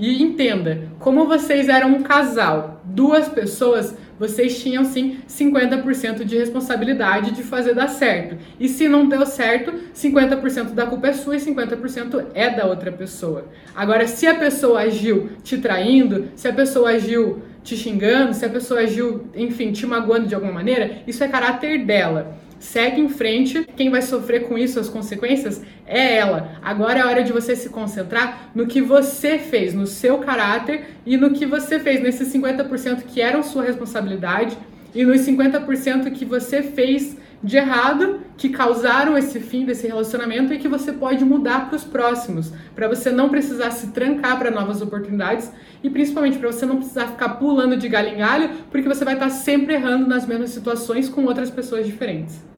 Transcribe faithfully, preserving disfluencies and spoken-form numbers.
E entenda, como vocês eram um casal, duas pessoas, vocês tinham sim cinquenta por cento de responsabilidade de fazer dar certo. E se não deu certo, cinquenta por cento da culpa é sua e cinquenta por cento é da outra pessoa. Agora, se a pessoa agiu te traindo, se a pessoa agiu te xingando, se a pessoa agiu, enfim, te magoando de alguma maneira, isso é caráter dela. Segue em frente, quem vai sofrer com isso as consequências é ela. Agora é hora de você se concentrar no que você fez, no seu caráter e no que você fez, nesses cinquenta por cento que eram sua responsabilidade e nos cinquenta por cento que você fez de errado, que causaram esse fim desse relacionamento e que você pode mudar para os próximos, para você não precisar se trancar para novas oportunidades e principalmente para você não precisar ficar pulando de galho em galho, porque você vai estar sempre errando nas mesmas situações com outras pessoas diferentes.